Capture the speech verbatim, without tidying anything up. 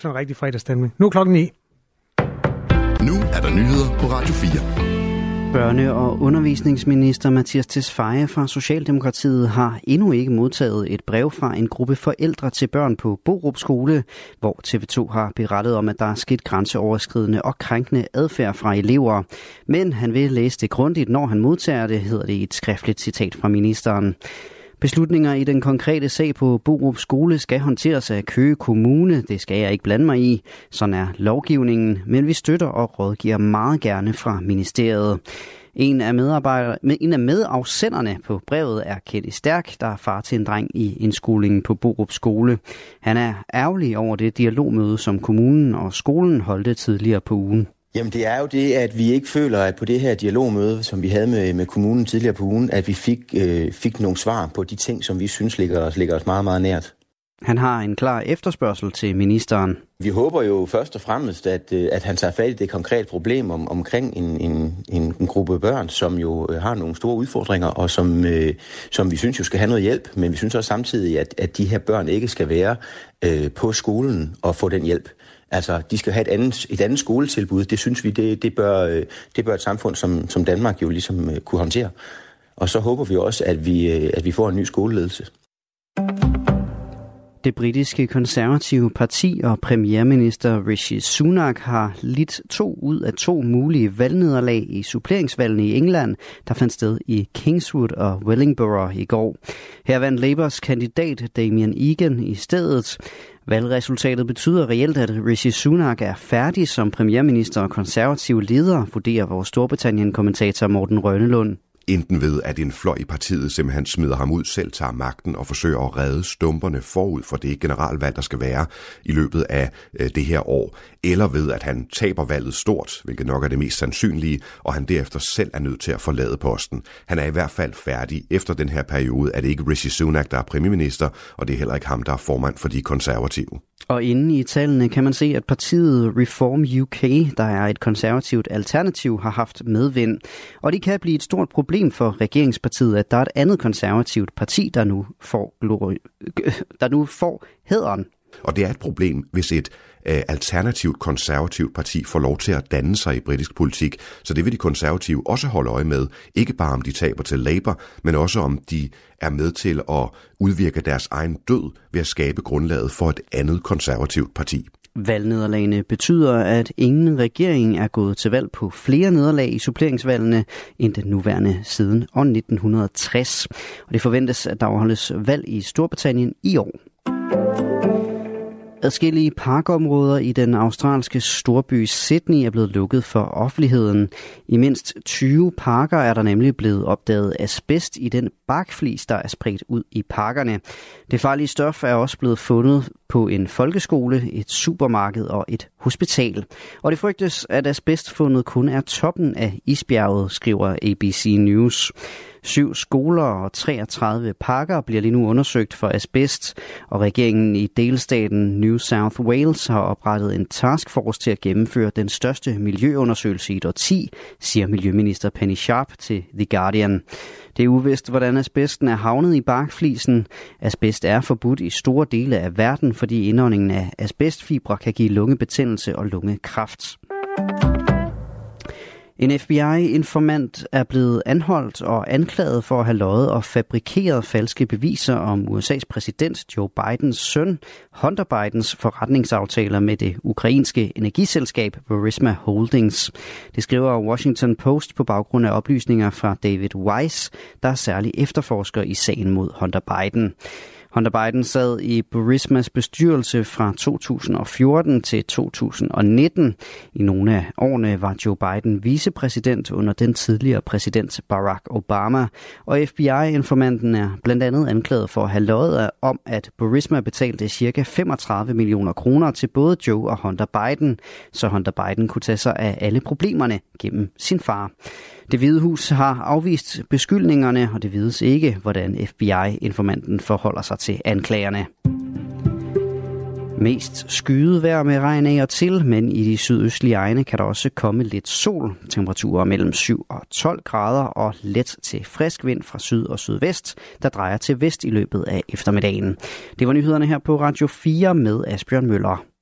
Sådan en rigtig fredagsstemning. Nu er klokken ni. Nu er der nyheder på Radio fire. Børne- og undervisningsminister Mathias Tesfaye fra Socialdemokratiet har endnu ikke modtaget et brev fra en gruppe forældre til børn på Borup Skole, hvor T V to har berettet om, at der er sket grænseoverskridende og krænkende adfærd fra elever. Men han vil læse det grundigt, når han modtager det, hedder det i et skriftligt citat fra ministeren. Beslutninger i den konkrete sag på Borup Skole skal håndteres af Køge Kommune. Det skal jeg ikke blande mig i. Sådan er lovgivningen, men vi støtter og rådgiver meget gerne fra ministeriet. En af, en af medafsenderne på brevet er Kette Stærk, der er far til en dreng i indskolingen på Borup Skole. Han er ærgerlig over det dialogmøde, som kommunen og skolen holdte tidligere på ugen. Jamen det er jo det, at vi ikke føler, at på det her dialogmøde, som vi havde med, med kommunen tidligere på ugen, at vi fik, øh, fik nogle svar på de ting, som vi synes ligger os, ligger os meget, meget nært. Han har en klar efterspørgsel til ministeren. Vi håber jo først og fremmest, at, at han tager fat i det konkrete problem om, omkring en, en, en, en gruppe børn, som jo har nogle store udfordringer, og som, øh, som vi synes jo skal have noget hjælp. Men vi synes også samtidig, at, at de her børn ikke skal være øh, på skolen og få den hjælp. Altså, de skal have et andet, et andet skoletilbud. Det synes vi, det, det, bør, det bør et samfund som, som Danmark jo ligesom kunne håndtere. Og så håber vi også, at vi, at vi får en ny skoleledelse. Det britiske konservative parti og premierminister Rishi Sunak har lidt to ud af to mulige valgnederlag i suppleringsvalgene i England, der fandt sted i Kingswood og Wellingborough i går. Her vandt Labours kandidat Damien Egan i stedet. Valgresultatet betyder reelt, at Rishi Sunak er færdig som premierminister og konservativ leder, vurderer vores Storbritannien-kommentator Morten Rønnelund. Enten ved, at en fløj i partiet simpelthen smider ham ud, selv tager magten og forsøger at redde stumperne forud for det generalvalg, der skal være i løbet af det her år, eller ved, at han taber valget stort, hvilket nok er det mest sandsynlige, og han derefter selv er nødt til at forlade posten. Han er i hvert fald færdig. Efter den her periode er det ikke Rishi Sunak, der er premierminister, og det er heller ikke ham, der er formand for de konservative. Og inde i tallene kan man se, at partiet Reform U K, der er et konservativt alternativ, har haft medvind. Og det kan blive et stort problem for regeringspartiet, at der er et andet konservativt parti, der nu får, der nu får hæderen. Og det er et problem, hvis et øh, alternativt konservativt parti får lov til at danne sig i britisk politik, så det vil de konservative også holde øje med, ikke bare om de taber til Labour, men også om de er med til at udvirke deres egen død ved at skabe grundlaget for et andet konservativt parti. Valgnederlagene betyder, at ingen regering er gået til valg på flere nederlag i suppleringsvalgene end den nuværende siden år nitten tres. Og det forventes, at der afholdes valg i Storbritannien i år. Adskillige parkområder i den australske storby Sydney er blevet lukket for offentligheden. I mindst tyve parker er der nemlig blevet opdaget asbest i den barkflis, der er spredt ud i parkerne. Det farlige stof er også blevet fundet på en folkeskole, et supermarked og et hospital. Og det frygtes, at asbestfundet kun er toppen af isbjerget, skriver A B C News. Syv skoler og treogtredive parker bliver lige nu undersøgt for asbest, og regeringen i delstaten New South Wales har oprettet en taskforce til at gennemføre den største miljøundersøgelse i et årti, siger miljøminister Penny Sharp til The Guardian. Det er uvist, hvordan asbesten er havnet i barkflisen. Asbest er forbudt i store dele af verden, fordi indåndingen af asbestfibre kan give lungebetændelse og lungekræft. En F B I-informant er blevet anholdt og anklaget for at have løjet og fabrikeret falske beviser om U S A's præsident Joe Bidens søn, Hunter Bidens forretningsaftaler med det ukrainske energiselskab Burisma Holdings. Det skriver Washington Post på baggrund af oplysninger fra David Weiss, der er særlig efterforsker i sagen mod Hunter Biden. Hunter Biden sad i Burismas bestyrelse fra to tusind og fjorten til to tusind og nitten. I nogle af årene var Joe Biden vicepræsident under den tidligere præsident Barack Obama. Og F B I-informanten er blandt andet anklaget for at have løjet om, at Burisma betalte ca. femogtredive millioner kroner til både Joe og Hunter Biden, så Hunter Biden kunne tage sig af alle problemerne gennem sin far. Det Hvide Hus har afvist beskyldningerne, og det vides ikke, hvordan F B I-informanten forholder sig til anklagerne. Mest skyet vejr med regn af og til, men i de sydøstlige egne kan der også komme lidt sol. Temperaturer mellem syv og tolv grader og let til frisk vind fra syd og sydvest, der drejer til vest i løbet af eftermiddagen. Det var nyhederne her på Radio fire med Asbjørn Møller.